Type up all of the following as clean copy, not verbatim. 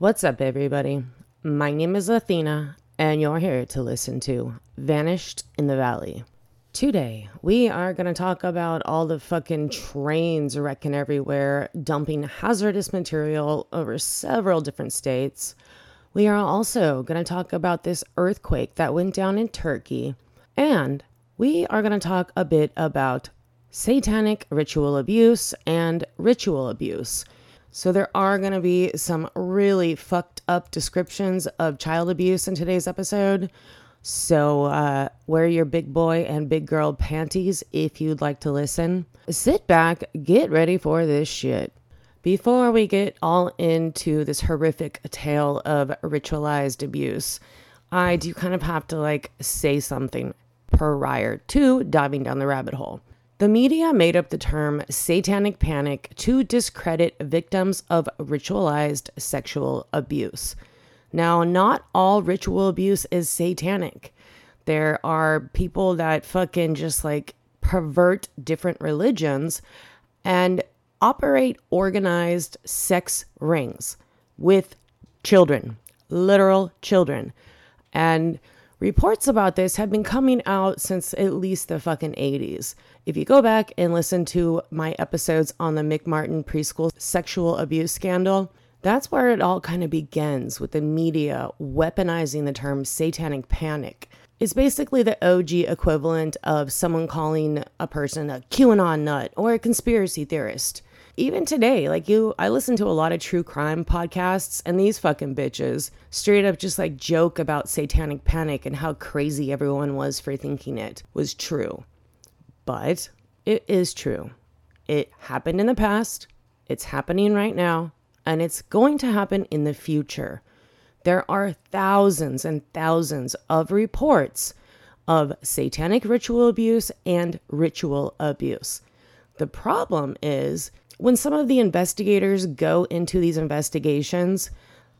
What's up, everybody? My name is Athena, and you're here to listen to Vanished in the Valley. Today, we are going to talk about all the fucking trains wrecking everywhere, dumping hazardous material over several different states. We are also going to talk about this earthquake that went down in Turkey. And we are going to talk a bit about satanic ritual abuse and ritual abuse. So there are going to be some really fucked up descriptions of child abuse in today's episode. So wear your big boy and big girl panties if you'd like to listen. Sit back, get ready for this shit. Before we get all into this horrific tale of ritualized abuse, I do kind of have to say something prior to diving down the rabbit hole. The media made up the term satanic panic to discredit victims of ritualized sexual abuse. Now, not all ritual abuse is satanic. There are people that fucking just pervert different religions and operate organized sex rings with children, literal children. And reports about this have been coming out since at least the fucking 80s. If you go back and listen to my episodes on the McMartin preschool sexual abuse scandal, that's where it all kind of begins with the media weaponizing the term satanic panic. It's basically the OG equivalent of someone calling a person a QAnon nut or a conspiracy theorist. Even today, I listen to a lot of true crime podcasts, and these fucking bitches straight up just joke about satanic panic and how crazy everyone was for thinking it was true. But it is true. It happened in the past, it's happening right now, and it's going to happen in the future. There are thousands and thousands of reports of satanic ritual abuse and ritual abuse. The problem is when some of the investigators go into these investigations,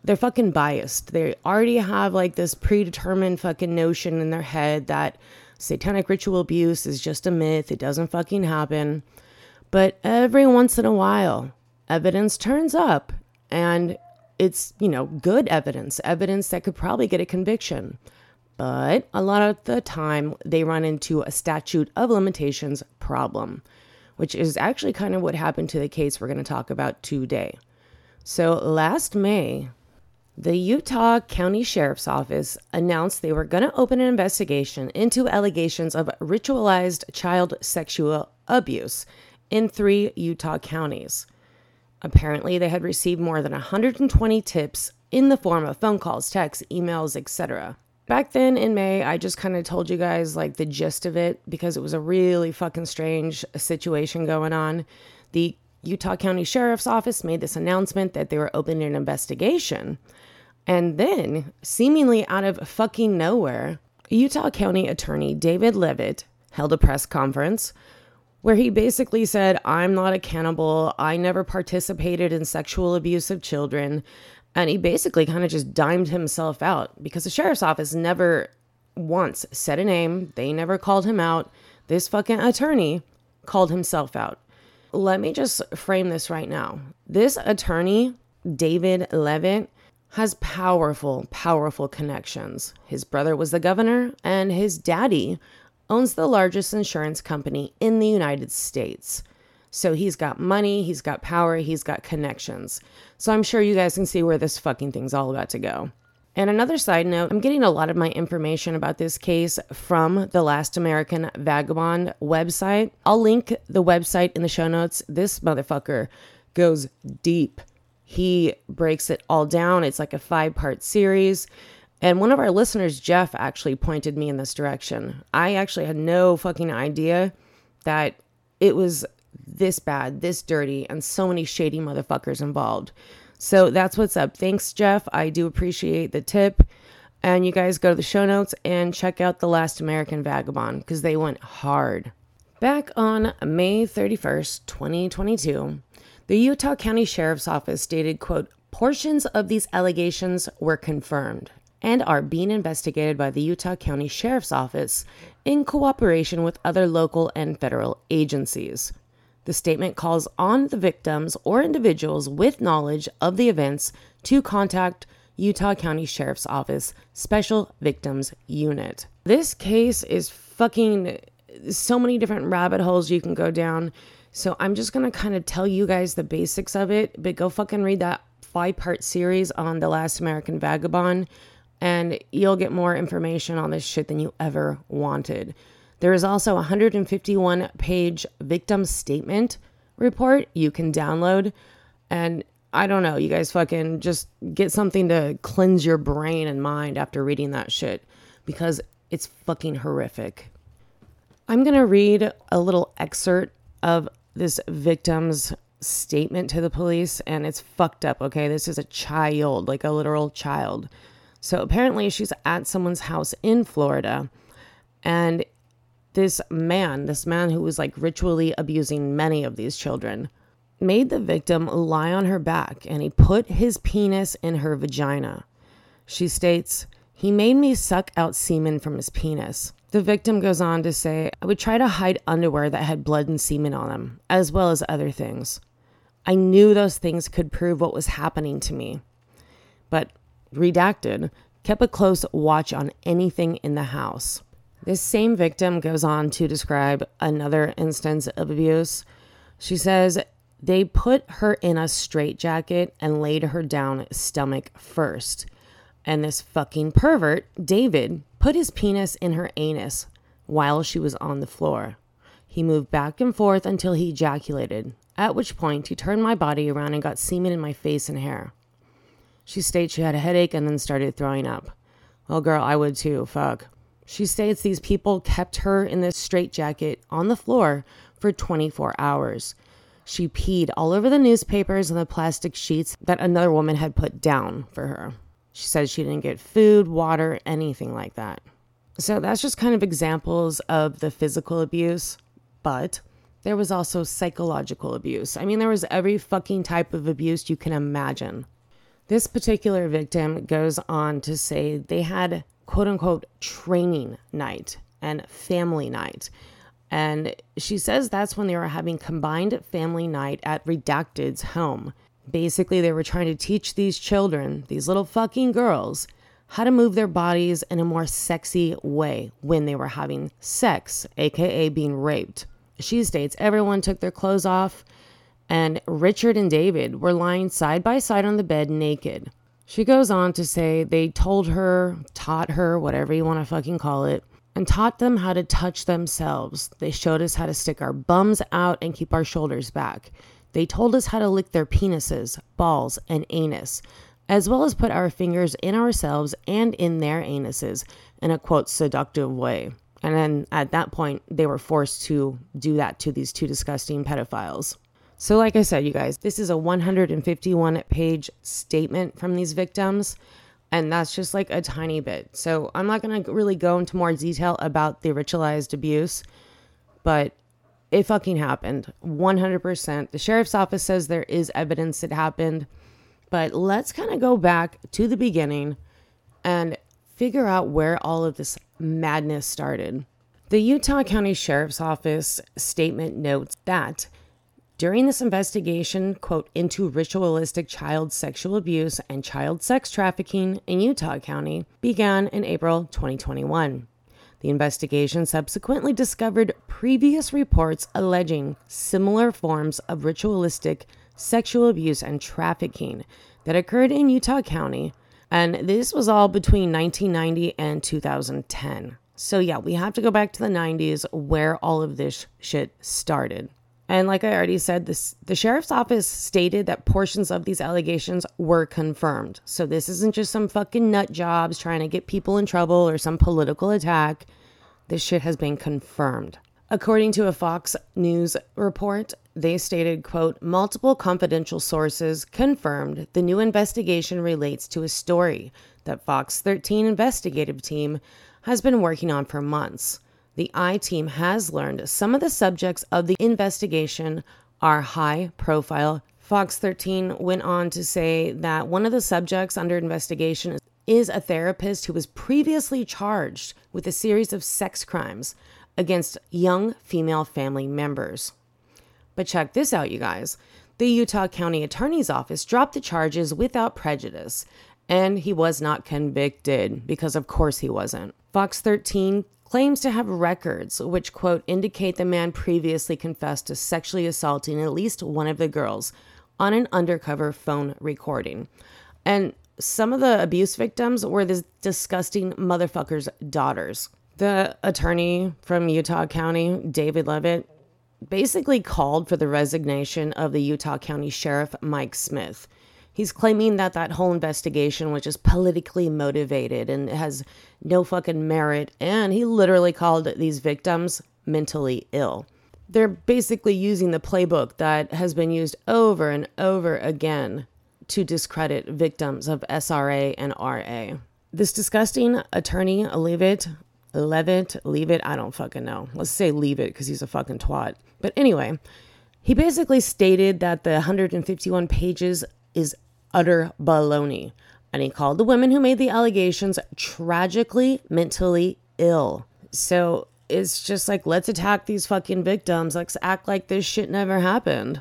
they're fucking biased. They already have this predetermined fucking notion in their head that satanic ritual abuse is just a myth. It doesn't fucking happen. But every once in a while, evidence turns up, and it's, good evidence that could probably get a conviction. But a lot of the time they run into a statute of limitations problem, which is actually kind of what happened to the case we're going to talk about today. So last May, the Utah County Sheriff's Office announced they were going to open an investigation into allegations of ritualized child sexual abuse in 3 Utah counties. Apparently, they had received more than 120 tips in the form of phone calls, texts, emails, etc. Back then in May, I just kind of told you guys the gist of it because it was a really fucking strange situation going on. The Utah County Sheriff's Office made this announcement that they were opening an investigation. And then, seemingly out of fucking nowhere, Utah County Attorney David Leavitt held a press conference where he basically said, "I'm not a cannibal. I never participated in sexual abuse of children." And he basically kind of just dimed himself out because the sheriff's office never once said a name. They never called him out. This fucking attorney called himself out. Let me just frame this right now. This attorney, David Leavitt, has powerful, powerful connections. His brother was the governor, and his daddy owns the largest insurance company in the United States. So he's got money, he's got power, he's got connections. So I'm sure you guys can see where this fucking thing's all about to go. And another side note, I'm getting a lot of my information about this case from the Last American Vagabond website. I'll link the website in the show notes. This motherfucker goes deep. He breaks it all down. It's a 5-part series. And one of our listeners, Jeff, actually pointed me in this direction. I actually had no fucking idea that it was this bad, this dirty, and so many shady motherfuckers involved. So that's what's up. Thanks, Jeff. I do appreciate the tip. And you guys go to the show notes and check out The Last American Vagabond because they went hard. Back on May 31st, 2022, the Utah County Sheriff's Office stated, quote, "Portions of these allegations were confirmed and are being investigated by the Utah County Sheriff's Office in cooperation with other local and federal agencies. The statement calls on the victims or individuals with knowledge of the events to contact Utah County Sheriff's Office Special Victims Unit. This case is fucking so many different rabbit holes you can go down. So I'm just going to kind of tell you guys the basics of it, but go fucking read that 5-part series on The Last American Vagabond, and you'll get more information on this shit than you ever wanted. There is also a 151-page victim statement report you can download. And I don't know, you guys fucking just get something to cleanse your brain and mind after reading that shit, because it's fucking horrific. I'm going to read a little excerpt of this victim's statement to the police, and it's fucked up, okay? This is a child, like a literal child. So apparently she's at someone's house in Florida, and this man who was like ritually abusing many of these children, made the victim lie on her back, and he put his penis in her vagina. She states, "He made me suck out semen from his penis." The victim goes on to say, "I would try to hide underwear that had blood and semen on them, as well as other things. I knew those things could prove what was happening to me." But redacted, kept a close watch on anything in the house. This same victim goes on to describe another instance of abuse. She says, "They put her in a straitjacket and laid her down stomach first. And this fucking pervert, David, put his penis in her anus while she was on the floor. He moved back and forth until he ejaculated, at which point he turned my body around and got semen in my face and hair." She states she had a headache and then started throwing up. Well, girl, I would too, fuck. She states these people kept her in this straitjacket on the floor for 24 hours. She peed all over the newspapers and the plastic sheets that another woman had put down for her. She says she didn't get food, water, anything like that. So that's just kind of examples of the physical abuse, but there was also psychological abuse. I mean, there was every fucking type of abuse you can imagine. This particular victim goes on to say they had, quote unquote, training night and family night. And she says that's when they were having combined family night at Redacted's home. Basically, they were trying to teach these children, these little fucking girls, how to move their bodies in a more sexy way when they were having sex, aka being raped. She states everyone took their clothes off, and Richard and David were lying side by side on the bed naked. She goes on to say they told her, taught her, whatever you want to fucking call it, and taught them how to touch themselves. They showed us how to stick our bums out and keep our shoulders back. They told us how to lick their penises, balls, and anus, as well as put our fingers in ourselves and in their anuses in a, quote, seductive way. And then at that point, they were forced to do that to these two disgusting pedophiles. So like I said, you guys, this is a 151-page statement from these victims, and that's just like a tiny bit. So I'm not going to really go into more detail about the ritualized abuse, but it fucking happened, 100%. The sheriff's office says there is evidence it happened, but let's kind of go back to the beginning and figure out where all of this madness started. The Utah County Sheriff's Office statement notes that during this investigation, quote, into ritualistic child sexual abuse and child sex trafficking in Utah County began in April 2021. The investigation subsequently discovered previous reports alleging similar forms of ritualistic sexual abuse and trafficking that occurred in Utah County, and this was all between 1990 and 2010. So yeah, we have to go back to the 90s where all of this shit started. And like I already said, the sheriff's office stated that portions of these allegations were confirmed. So this isn't just some fucking nut jobs trying to get people in trouble or some political attack. This shit has been confirmed. According to a Fox News report, they stated, quote, multiple confidential sources confirmed the new investigation relates to a story that Fox 13 investigative team has been working on for months. The I team has learned some of the subjects of the investigation are high profile. Fox 13 went on to say that one of the subjects under investigation is a therapist who was previously charged with a series of sex crimes against young female family members. But check this out, you guys. The Utah County Attorney's Office dropped the charges without prejudice, and he was not convicted, because of course he wasn't. Fox 13 claims to have records which, quote, indicate the man previously confessed to sexually assaulting at least one of the girls on an undercover phone recording. And some of the abuse victims were this disgusting motherfucker's daughters. The attorney from Utah County, David Leavitt, basically called for the resignation of the Utah County Sheriff, Mike Smith. He's claiming that that whole investigation was just politically motivated and has no fucking merit. And he literally called these victims mentally ill. They're basically using the playbook that has been used over and over again to discredit victims of SRA and RA. This disgusting attorney, Leavitt, I don't fucking know. Let's say Leavitt because he's a fucking twat. But anyway, he basically stated that the 151 pages is utter baloney. And he called the women who made the allegations tragically mentally ill. So it's just like, let's attack these fucking victims. Let's act like this shit never happened.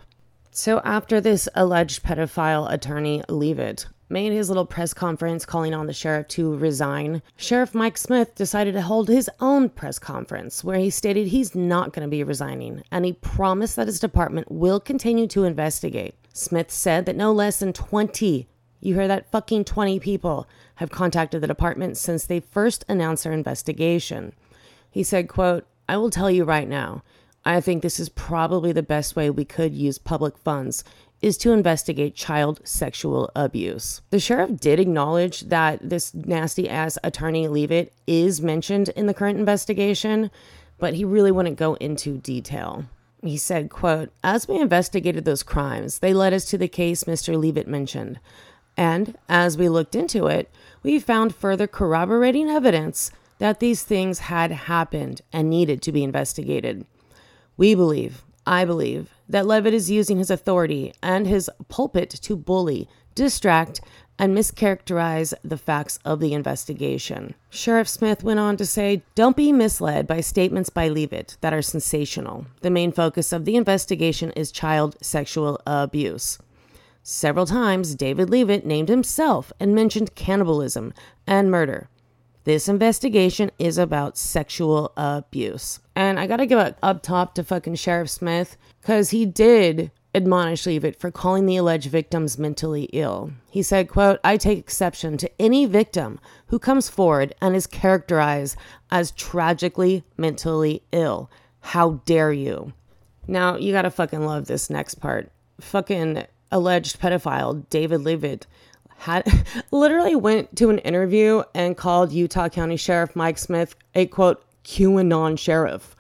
So after this alleged pedophile attorney, Leavitt, made his little press conference calling on the sheriff to resign, Sheriff Mike Smith decided to hold his own press conference where he stated he's not going to be resigning, and he promised that his department will continue to investigate. Smith said that no less than 20, you hear that, fucking 20 people have contacted the department since they first announced their investigation. He said, quote, I will tell you right now, I think this is probably the best way we could use public funds is to investigate child sexual abuse. The sheriff did acknowledge that this nasty ass attorney Leavitt is mentioned in the current investigation, but he really wouldn't go into detail. He said, quote, as we investigated those crimes, they led us to the case Mr. Leavitt mentioned. And as we looked into it, we found further corroborating evidence that these things had happened and needed to be investigated. I believe that Leavitt is using his authority and his pulpit to bully, distract, and mischaracterize the facts of the investigation. Sheriff Smith went on to say, don't be misled by statements by Leavitt that are sensational. The main focus of the investigation is child sexual abuse. Several times, David Leavitt named himself and mentioned cannibalism and murder. This investigation is about sexual abuse. And I got to give it up top to fucking Sheriff Smith because he did admonish Leavitt for calling the alleged victims mentally ill. He said, quote, I take exception to any victim who comes forward and is characterized as tragically mentally ill. How dare you? Now, you got to fucking love this next part. Fucking alleged pedophile David Leavitt had literally went to an interview and called Utah County Sheriff Mike Smith a, quote, QAnon sheriff.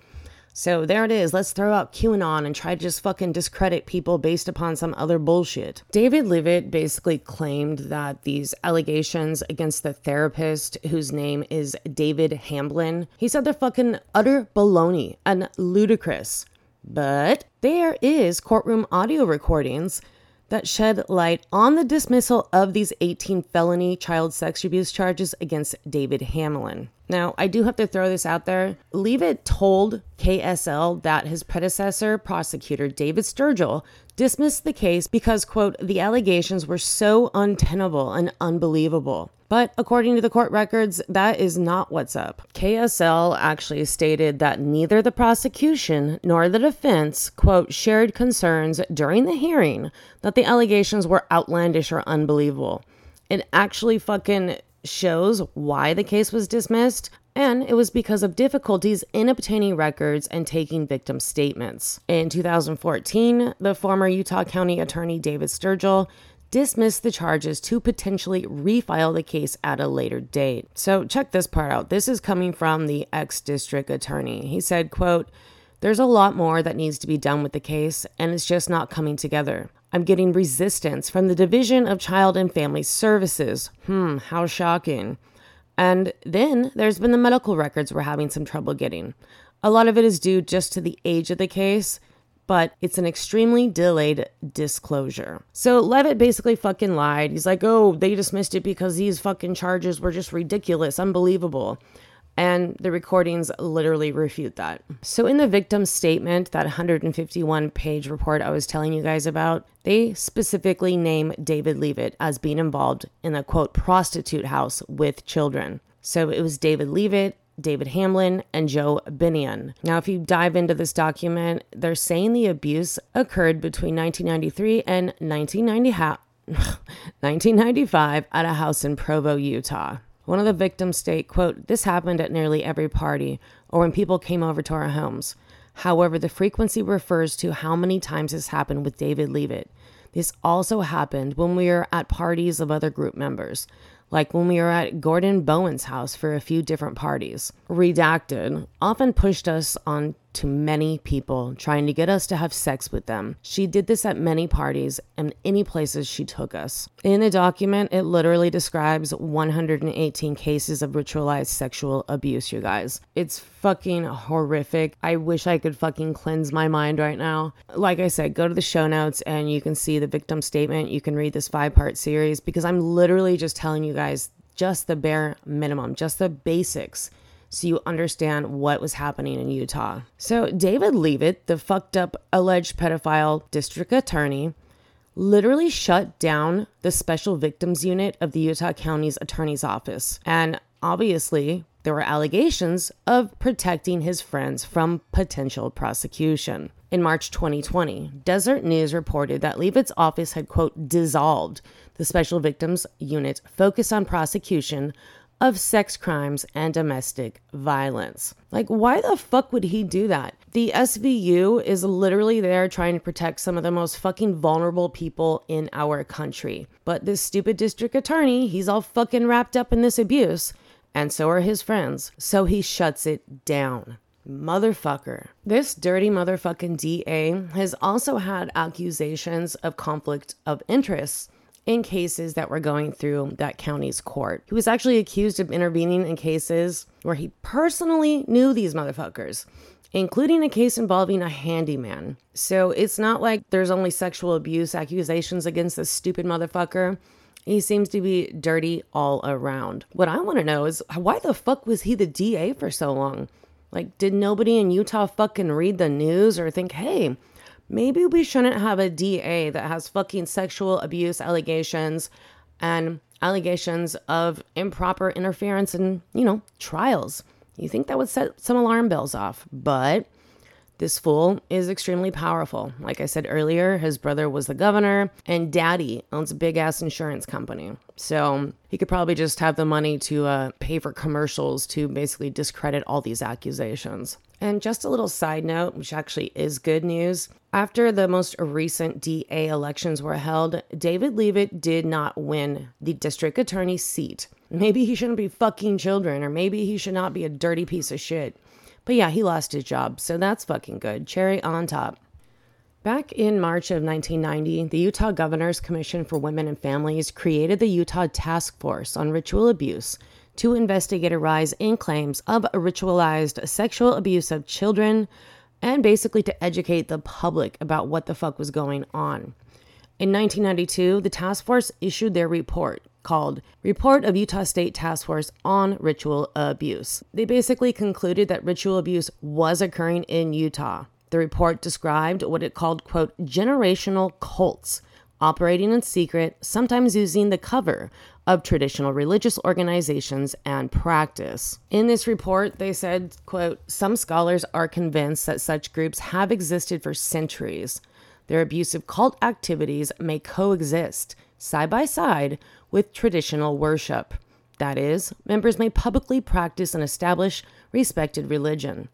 So there it is. Let's throw out QAnon and try to just fucking discredit people based upon some other bullshit. David Leavitt basically claimed that these allegations against the therapist, whose name is David Hamblin, he said they're fucking utter baloney and ludicrous. But there is courtroom audio recordings that shed light on the dismissal of these 18 felony child sex abuse charges against David Hamblin. Now, I do have to throw this out there. Leavitt told KSL that his predecessor, prosecutor David Sturgill, dismissed the case because, quote, the allegations were so untenable and unbelievable. But according to the court records, that is not what's up. KSL actually stated that neither the prosecution nor the defense, quote, shared concerns during the hearing that the allegations were outlandish or unbelievable. It actually fucking shows why the case was dismissed, and it was because of difficulties in obtaining records and taking victim statements. In 2014, the former Utah County Attorney David Sturgill dismissed the charges to potentially refile the case at a later date. So check this part out. This is coming from the ex-district attorney. He said, quote, there's a lot more that needs to be done with the case, and it's just not coming together. I'm getting resistance from the Division of Child and Family Services. How shocking. And then there's been the medical records we're having some trouble getting. A lot of it is due just to the age of the case, but it's an extremely delayed disclosure. So Leavitt basically fucking lied. He's like, oh, they dismissed it because these fucking charges were just ridiculous, unbelievable. and the recordings literally refute that. So in the victim's statement, that 151-page report I was telling you guys about, they specifically name David Leavitt as being involved in a, quote, prostitute house with children. So it was David Leavitt, David Hamblin, and Joe Binion. Now, if you dive into this document, they're saying the abuse occurred between 1993 and 1995 at a house in Provo, Utah. One of the victims state, quote, "This happened at nearly every party or when people came over to our homes. However, the frequency refers to how many times this happened with David Leavitt. This also happened when we were at parties of other group members, like when we were at Gordon Bowen's house for a few different parties." Redacted often pushed us on to many people, trying to get us to have sex with them. She did this at many parties and any places she took us. In the document, it literally describes 118 cases of ritualized sexual abuse, you guys. It's fucking horrific. I wish I could fucking cleanse my mind right now. Like I said, go to the show notes and you can see the victim statement. You can read this 5-part series because I'm literally just telling you guys just the bare minimum, just the basics, so you understand what was happening in Utah. So David Leavitt, the fucked up alleged pedophile district attorney, literally shut down the special victims unit of the Utah County's attorney's office. And obviously, there were allegations of protecting his friends from potential prosecution. In March 2020, Desert News reported that Leavitt's office had, quote, dissolved the special victims unit focused on prosecution of sex crimes and domestic violence. Like, why the fuck would he do that? The SVU is literally there trying to protect some of the most fucking vulnerable people in our country. But this stupid district attorney, he's all fucking wrapped up in this abuse, and so are his friends. So he shuts it down. Motherfucker. This dirty motherfucking DA has also had accusations of conflict of interest in cases that were going through that county's court. He was actually accused of intervening in cases where he personally knew these motherfuckers, including a case involving a handyman. So it's not like there's only sexual abuse accusations against this stupid motherfucker. He seems to be dirty all around. What I want to know is, why the fuck was he the DA for so long? Like, did nobody in Utah fucking read the news or think, hey, maybe we shouldn't have a DA that has fucking sexual abuse allegations and allegations of improper interference in, you know, trials. You think that would set some alarm bells off, but this fool is extremely powerful. Like I said earlier, his brother was the governor and daddy owns a big ass insurance company. So he could probably just have the money to pay for commercials to basically discredit all these accusations. And just a little side note, which actually is good news. After the most recent DA elections were held, David Leavitt did not win the district attorney's seat. Maybe he shouldn't be fucking children, or maybe he should not be a dirty piece of shit. But yeah, he lost his job, so that's fucking good. Cherry on top. Back in March of 1990, the Utah Governor's Commission for Women and Families created the Utah Task Force on Ritual Abuse to investigate a rise in claims of ritualized sexual abuse of children and basically to educate the public about what the fuck was going on. In 1992, the task force issued their report, called Report of Utah State Task Force on Ritual Abuse. They basically concluded that ritual abuse was occurring in Utah. The report described what it called, quote, generational cults operating in secret, sometimes using the cover of traditional religious organizations and practice. In this report, they said, quote, some scholars are convinced that such groups have existed for centuries. Their abusive cult activities may coexist side by side with traditional worship. That is, members may publicly practice and establish respected religion.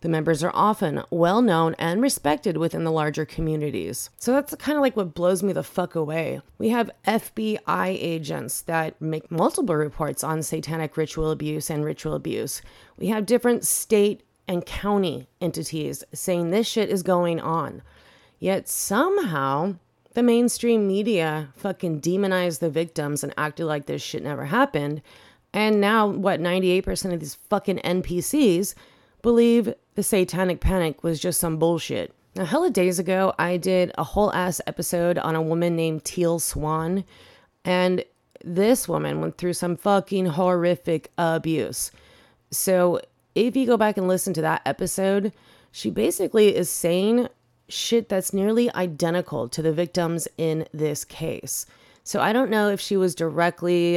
The members are often well known and respected within the larger communities. So that's kind of like what blows me the fuck away. We have FBI agents that make multiple reports on satanic ritual abuse and ritual abuse. We have different state and county entities saying this shit is going on. Yet somehow the mainstream media fucking demonized the victims and acted like this shit never happened. And now, what, 98% of these fucking NPCs believe the satanic panic was just some bullshit. Now, hella days ago, I did a whole ass episode on a woman named Teal Swan. And this woman went through some fucking horrific abuse. So if you go back and listen to that episode, she basically is saying shit that's nearly identical to the victims in this case. So I don't know if she was directly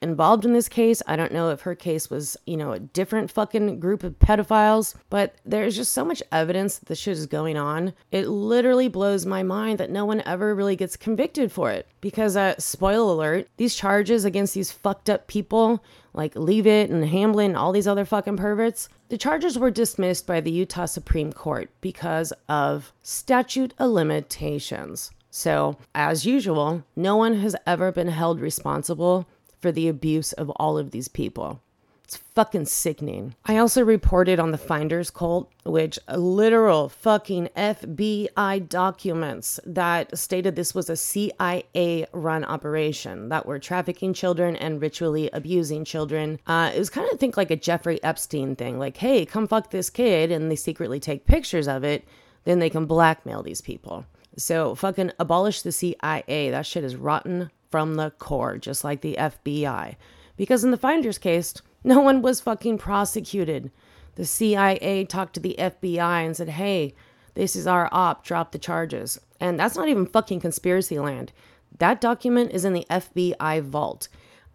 involved in this case. I don't know if her case was, you know, a different fucking group of pedophiles. But there's just so much evidence that this shit is going on. It literally blows my mind that no one ever really gets convicted for it. Because, spoiler alert, these charges against these fucked up people like Leavitt and Hamblin and all these other fucking perverts, the charges were dismissed by the Utah Supreme Court because of statute of limitations. So, as usual, no one has ever been held responsible for the abuse of all of these people. It's fucking sickening. I also reported on the Finders cult, which literal fucking FBI documents that stated this was a CIA-run operation that were trafficking children and ritually abusing children. It was kind of think like a Jeffrey Epstein thing, like, hey, come fuck this kid, and they secretly take pictures of it, then they can blackmail these people. So fucking abolish the CIA. That shit is rotten from the core, just like the FBI. Because in the Finders case, no one was fucking prosecuted. The CIA talked to the FBI and said, hey, this is our op, drop the charges. And that's not even fucking conspiracy land. That document is in the FBI vault.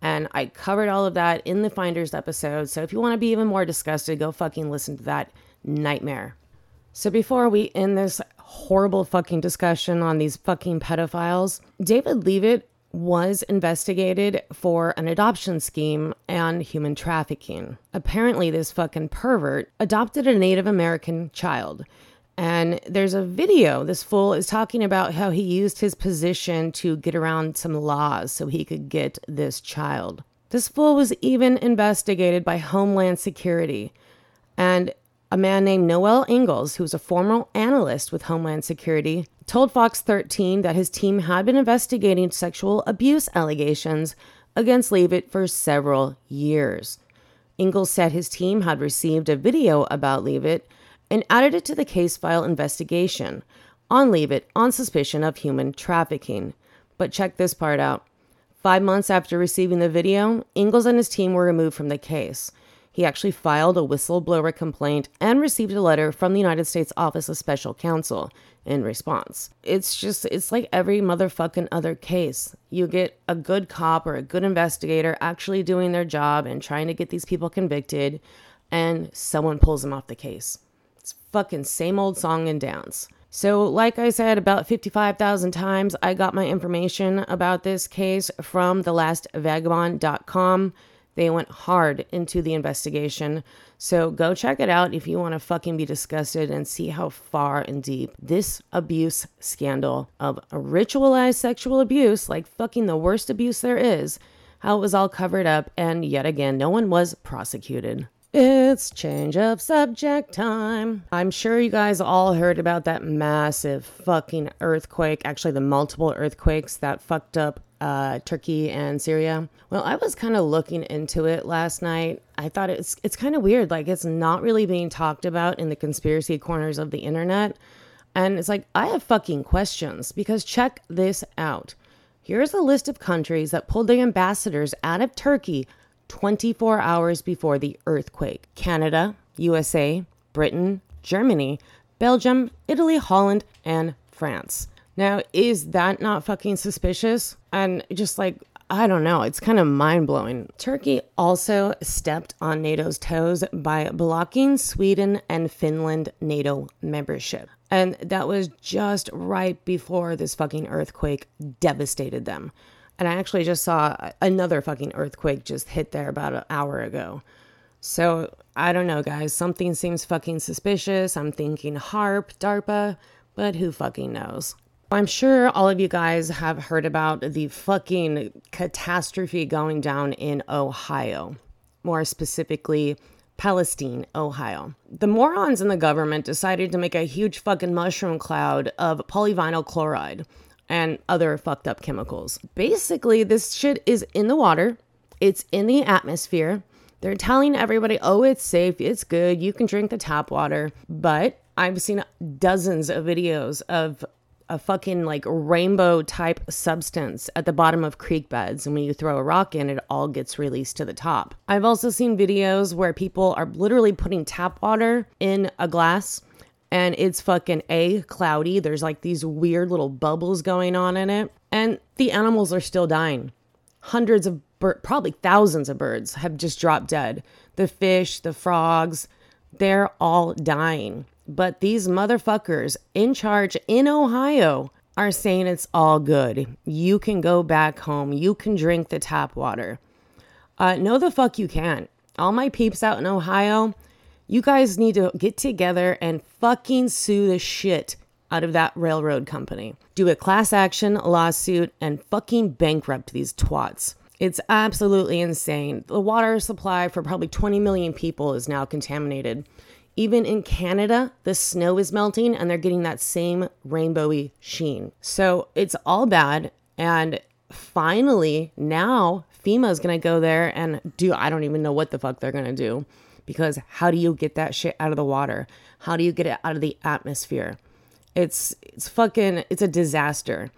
And I covered all of that in the Finders episode. So if you want to be even more disgusted, go fucking listen to that nightmare. So before we end this horrible fucking discussion on these fucking pedophiles, David Leavitt was investigated for an adoption scheme and human trafficking. Apparently, this fucking pervert adopted a Native American child. And there's a video. This fool is talking about how he used his position to get around some laws so he could get this child. This fool was even investigated by Homeland Security. And a man named Noel Ingalls, who was a former analyst with Homeland Security, told Fox 13 that his team had been investigating sexual abuse allegations against Leavitt for several years. Ingalls said his team had received a video about Leavitt and added it to the case file investigation on Leavitt on suspicion of human trafficking. But check this part out. 5 months after receiving the video, Ingalls and his team were removed from the case. He actually filed a whistleblower complaint and received a letter from the United States Office of Special Counsel in response. It's just, it's like every motherfucking other case. You get a good cop or a good investigator actually doing their job and trying to get these people convicted, and someone pulls them off the case. It's fucking same old song and dance. So like I said about 55,000 times, I got my information about this case from thelastvagabond.com. They went hard into the investigation, so go check it out if you want to fucking be disgusted and see how far and deep this abuse scandal of ritualized sexual abuse, like fucking the worst abuse there is, how it was all covered up, and yet again, no one was prosecuted. It's change of subject time. I'm sure you guys all heard about that massive fucking earthquake, actually the multiple earthquakes that fucked up Turkey and Syria. Well, I was kind of looking into it last night. I thought it's kind of weird. Like, it's not really being talked about in the conspiracy corners of the internet. And it's like, I have fucking questions, because check this out. Here's a list of countries that pulled their ambassadors out of Turkey 24 hours before the earthquake. Canada, USA, Britain, Germany, Belgium, Italy, Holland, and France. Now, is that not fucking suspicious? And just like, I don't know, it's kind of mind-blowing. Turkey also stepped on NATO's toes by blocking Sweden and Finland NATO membership. And that was just right before this fucking earthquake devastated them. And I actually just saw another fucking earthquake just hit there about an hour ago. So, I don't know, guys. Something seems fucking suspicious. I'm thinking HAARP, DARPA, but who fucking knows? I'm sure all of you guys have heard about the fucking catastrophe going down in Ohio, more specifically Palestine, Ohio. The morons in the government decided to make a huge fucking mushroom cloud of polyvinyl chloride and other fucked up chemicals. Basically, this shit is in the water. It's in the atmosphere. They're telling everybody, oh, it's safe, it's good, you can drink the tap water. But I've seen dozens of videos of a fucking like rainbow type substance at the bottom of creek beds, and when you throw a rock in, it all gets released to the top. I've also seen videos where people are literally putting tap water in a glass, and it's fucking A, cloudy. There's like these weird little bubbles going on in it, and the animals are still dying. Hundreds of probably thousands of birds have just dropped dead. The fish, the frogs, they're all dying. But these motherfuckers in charge in Ohio are saying it's all good. You can go back home. You can drink the tap water. No, the fuck you can't. All my peeps out in Ohio, you guys need to get together and fucking sue the shit out of that railroad company. Do a class action lawsuit and fucking bankrupt these twats. It's absolutely insane. The water supply for probably 20 million people is now contaminated. Even in Canada, the snow is melting and they're getting that same rainbowy sheen. So it's all bad. And finally, now FEMA is going to go there and do, I don't even know what the fuck they're going to do, because how do you get that shit out of the water? How do you get it out of the atmosphere? It's a disaster.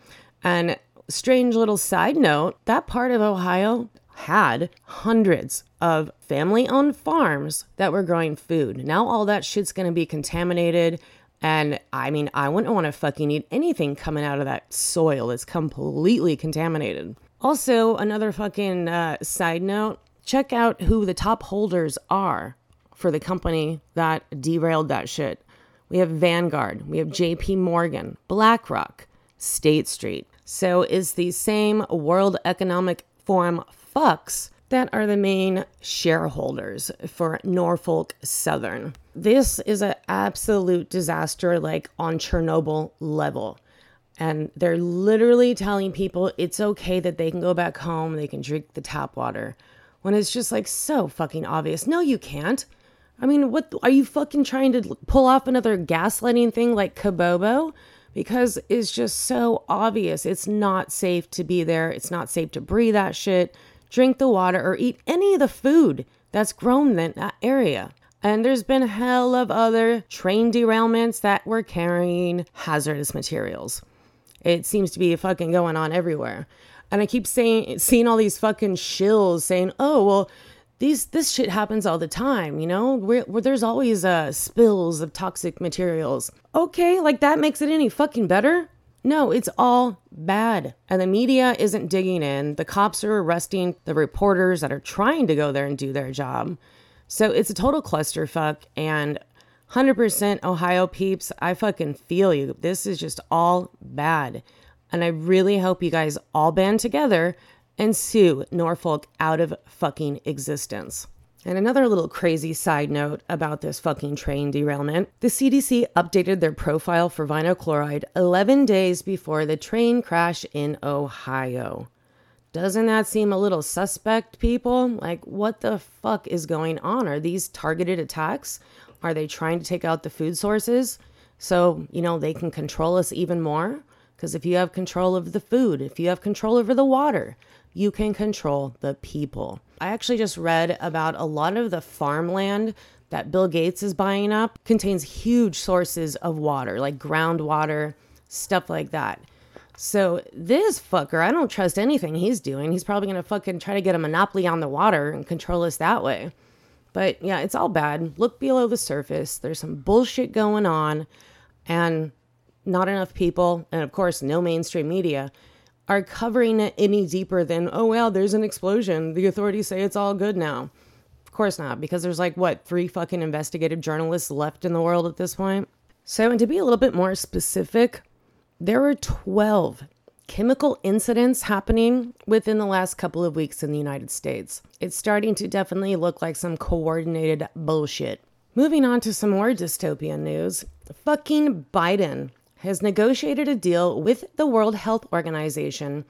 And strange little side note, that part of Ohio had hundreds of family-owned farms that were growing food. Now all that shit's going to be contaminated. And I mean, I wouldn't want to fucking eat anything coming out of that soil. It's completely contaminated. Also, another fucking side note, check out who the top holders are for the company that derailed that shit. We have Vanguard. We have J.P. Morgan, BlackRock, State Street. So it's the same World Economic Forum fucks that are the main shareholders for Norfolk Southern. This is an absolute disaster, like on Chernobyl level. And they're literally telling people it's okay that they can go back home, they can drink the tap water, when it's just like so fucking obvious. No, you can't. I mean, what are you fucking trying to pull off another gaslighting thing like Kabobo? Because it's just so obvious. It's not safe to be there. It's not safe to breathe that shit, drink the water, or eat any of the food that's grown in that area. And there's been a hell of other train derailments that were carrying hazardous materials. It seems to be fucking going on everywhere. And I keep seeing all these fucking shills saying, oh, well, this shit happens all the time, you know? Where there's always spills of toxic materials. Okay, like that makes it any fucking better? No, it's all bad. And the media isn't digging in. The cops are arresting the reporters that are trying to go there and do their job. So it's a total clusterfuck. And 100% Ohio peeps, I fucking feel you. This is just all bad. And I really hope you guys all band together and sue Norfolk out of fucking existence. And another little crazy side note about this fucking train derailment. The CDC updated their profile for vinyl chloride 11 days before the train crash in Ohio. Doesn't that seem a little suspect, people? Like, what the fuck is going on? Are these targeted attacks? Are they trying to take out the food sources so, you know, they can control us even more? Because if you have control over the food, if you have control over the water, you can control the people. I actually just read about a lot of the farmland that Bill Gates is buying up contains huge sources of water, like groundwater, stuff like that. So this fucker, I don't trust anything he's doing. He's probably going to fucking try to get a monopoly on the water and control us that way. But yeah, it's all bad. Look below the surface. There's some bullshit going on, and not enough people, and of course, no mainstream media, are covering it any deeper than, oh, well, there's an explosion. The authorities say it's all good now. Of course not, because there's like, what, 3 fucking investigative journalists left in the world at this point? So, and to be a little bit more specific, there were 12 chemical incidents happening within the last couple of weeks in the United States. It's starting to definitely look like some coordinated bullshit. Moving on to some more dystopian news, fucking Biden has negotiated a deal with the World Health Organization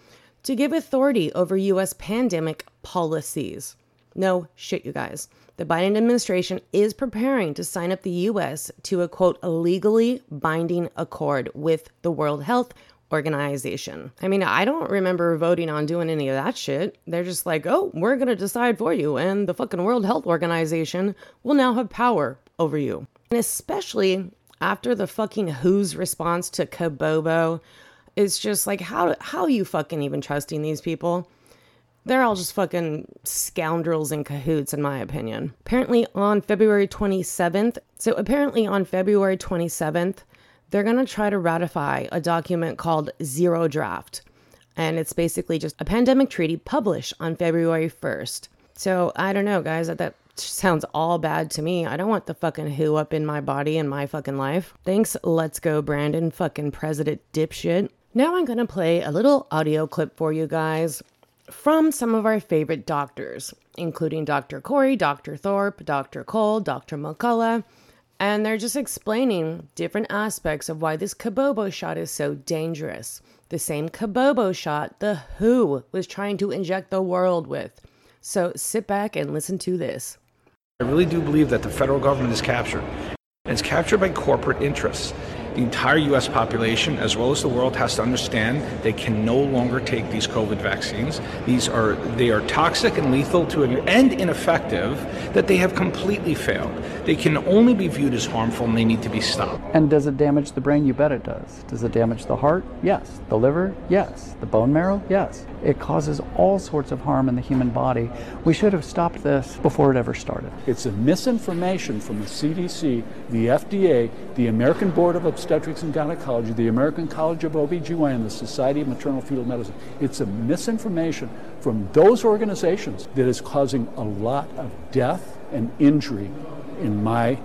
to give authority over U.S. pandemic policies. No shit, you guys. The Biden administration is preparing to sign up the U.S. to a, quote, legally binding accord with the World Health Organization. I mean, I don't remember voting on doing any of that shit. They're just like, oh, we're going to decide for you, and the fucking World Health Organization will now have power over you. And especially after the fucking WHO's response to Kabobo, it's just like, how are you fucking even trusting these people? They're all just fucking scoundrels in cahoots, in my opinion. Apparently on February 27th, they're going to try to ratify a document called Zero Draft. And it's basically just a pandemic treaty published on February 1st. So I don't know, guys, that sounds all bad to me. I don't want the fucking WHO up in my body and my fucking life. Thanks, let's go, Brandon, fucking president dipshit. Now I'm going to play a little audio clip for you guys from some of our favorite doctors, including Dr. Corey, Dr. Thorpe, Dr. Cole, Dr. McCullough. And they're just explaining different aspects of why this Kabobo shot is so dangerous. The same Kabobo shot the WHO was trying to inject the world with. So sit back and listen to this. I really do believe that the federal government is captured. And it's captured by corporate interests. The entire U.S. population, as well as the world, has to understand they can no longer take these COVID vaccines. They are toxic and lethal to and ineffective, that they have completely failed. They can only be viewed as harmful, and they need to be stopped. And does it damage the brain? You bet it does. Does it damage the heart? Yes. The liver? Yes. The bone marrow? Yes. It causes all sorts of harm in the human body. We should have stopped this before it ever started. It's a misinformation from the CDC, the FDA, the American Board of Obstetrics and Gynecology, the American College of OBGYN, the Society of Maternal Fetal Medicine. It's a misinformation from those organizations that is causing a lot of death and injury in my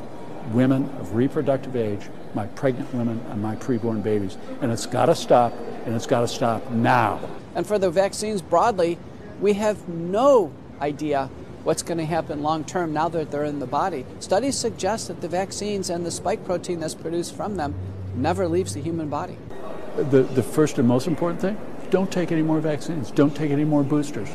women of reproductive age, my pregnant women, and my preborn babies. And it's got to stop, and it's got to stop now. And for the vaccines broadly, we have no idea what's going to happen long term now that they're in the body. Studies suggest that the vaccines and the spike protein that's produced from them never leaves the human body. The first and most important thing, don't take any more vaccines. Don't take any more boosters.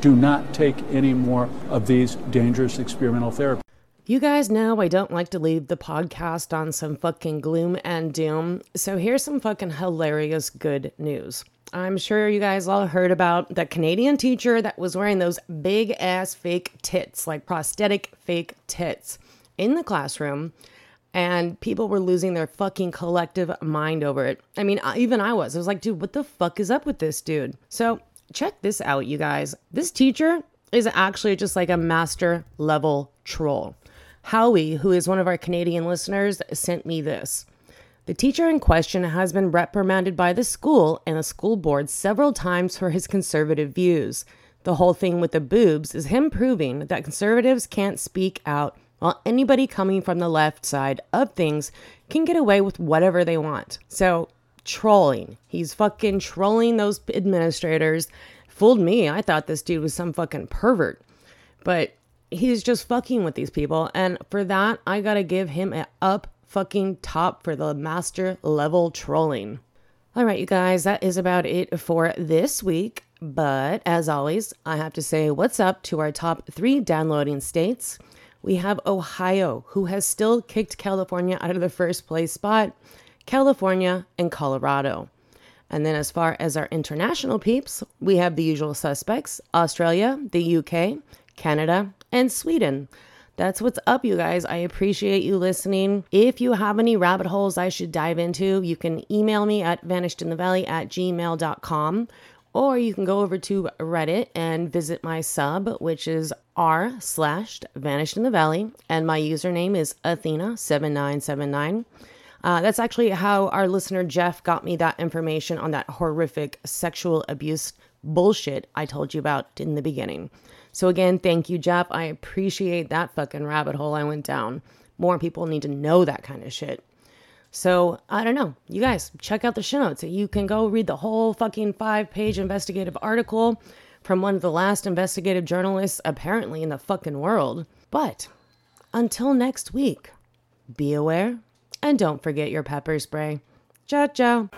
Do not take any more of these dangerous experimental therapies. You guys know I don't like to leave the podcast on some fucking gloom and doom, so here's some fucking hilarious good news. I'm sure you guys all heard about the Canadian teacher that was wearing those big ass fake tits, like prosthetic fake tits, in the classroom, and people were losing their fucking collective mind over it. I mean, even I was. I was like, dude, what the fuck is up with this dude? So check this out, you guys. This teacher is actually just like a master level troll. Howie, who is one of our Canadian listeners, sent me this. The teacher in question has been reprimanded by the school and the school board several times for his conservative views. The whole thing with the boobs is him proving that conservatives can't speak out, while anybody coming from the left side of things can get away with whatever they want. So, trolling. He's fucking trolling those administrators. Fooled me. I thought this dude was some fucking pervert. But he's just fucking with these people. And for that, I gotta give him an up fucking top for the master level trolling. All right, you guys, that is about it for this week. But as always, I have to say what's up to our top 3 downloading states. We have Ohio, who has still kicked California out of the first place spot, California and Colorado. And then as far as our international peeps, we have the usual suspects, Australia, the UK, Canada, and Sweden. That's what's up, you guys. I appreciate you listening. If you have any rabbit holes I should dive into, you can email me at vanishedinthevalley@gmail.com, or you can go over to Reddit and visit my sub, which is r/vanishedinthevalley, and my username is Athena7979. That's actually how our listener Jeff got me that information on that horrific sexual abuse bullshit I told you about in the beginning. So again, thank you, Jeff. I appreciate that fucking rabbit hole I went down. More people need to know that kind of shit. So, I don't know. You guys, check out the show notes. You can go read the whole fucking 5-page investigative article from one of the last investigative journalists apparently in the fucking world. But until next week, be aware and don't forget your pepper spray. Ciao, ciao.